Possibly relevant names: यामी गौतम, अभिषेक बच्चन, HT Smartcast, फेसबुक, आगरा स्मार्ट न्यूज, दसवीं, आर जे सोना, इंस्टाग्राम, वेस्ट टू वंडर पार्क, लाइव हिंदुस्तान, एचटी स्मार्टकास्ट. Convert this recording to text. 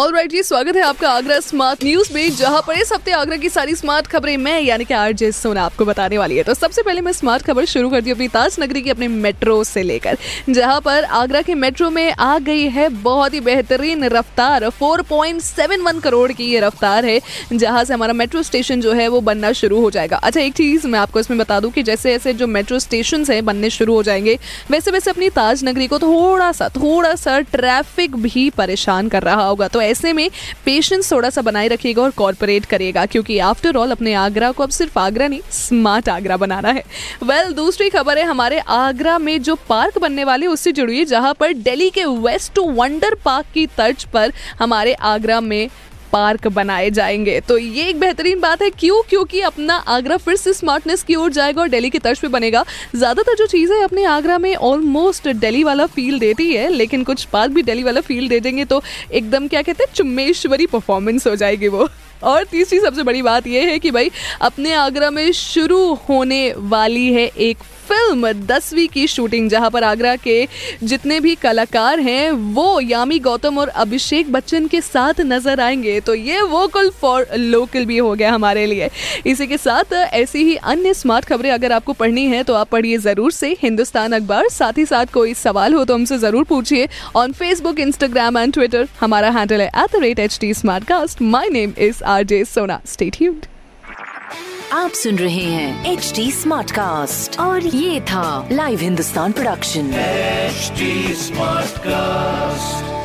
Alright, ये स्वागत है आपका आगरा स्मार्ट न्यूज में, जहां पर इस हफ्ते आगरा की सारी स्मार्ट खबरें मैं यानी कि आर जे सोना आपको बताने वाली है। तो सबसे पहले मैं स्मार्ट खबर शुरू करती हूँ अपनी ताज नगरी की, अपने मेट्रो से लेकर, जहां पर आगरा के मेट्रो में आ गई है बहुत ही बेहतरीन रफ्तार। 4.71 करोड़ की ये रफ्तार है, जहाँ से हमारा मेट्रो स्टेशन जो है वो बनना शुरू हो जाएगा। अच्छा, एक चीज़ मैं आपको इसमें बता दूँ कि जैसे जैसे जो मेट्रो स्टेशन हैं बनने शुरू हो जाएंगे, वैसे वैसे अपनी ताज नगरी को थोड़ा सा ट्रैफिक भी परेशान कर रहा होगा। तो ऐसे में पेशेंस थोड़ा सा बनाए रखिएगा और कॉर्पोरेट करिएगा, क्योंकि आफ्टर ऑल अपने आगरा को अब सिर्फ आगरा नहीं, स्मार्ट आगरा बनाना है। दूसरी खबर है हमारे आगरा में जो पार्क बनने वाले उससे जुड़ी है, जहां पर दिल्ली के वेस्ट टू वंडर पार्क की तर्ज पर हमारे आगरा में पार्क बनाए जाएंगे। तो ये एक बेहतरीन बात है, क्योंकि अपना आगरा फिर से स्मार्टनेस की ओर जाएगा और दिल्ली की तर्ज पे बनेगा। ज़्यादातर जो चीज़ें अपने आगरा में ऑलमोस्ट दिल्ली वाला फील देती है, लेकिन कुछ पार्क भी दिल्ली वाला फील दे देंगे, तो एकदम क्या कहते हैं, चुम्मेश्वरी परफॉर्मेंस हो जाएगी वो। और तीसरी सबसे बड़ी बात यह है कि भाई अपने आगरा में शुरू होने वाली है एक फिल्म दसवीं की शूटिंग, जहां पर आगरा के जितने भी कलाकार हैं वो यामी गौतम और अभिषेक बच्चन के साथ नजर आएंगे। तो ये वोकल फॉर लोकल भी हो गया हमारे लिए। इसी के साथ ऐसी ही अन्य स्मार्ट खबरें अगर आपको पढ़नी है तो आप पढ़िए ज़रूर से हिंदुस्तान अखबार। साथ ही साथ कोई सवाल हो तो हमसे ज़रूर पूछिए on फेसबुक, इंस्टाग्राम and Twitter. हमारा हैंडल है @HT Smartcast। My name is RJ Sona. Stay tuned. आप सुन रहे हैं एचटी स्मार्टकास्ट और ये था लाइव हिंदुस्तान production, एचटी स्मार्टकास्ट।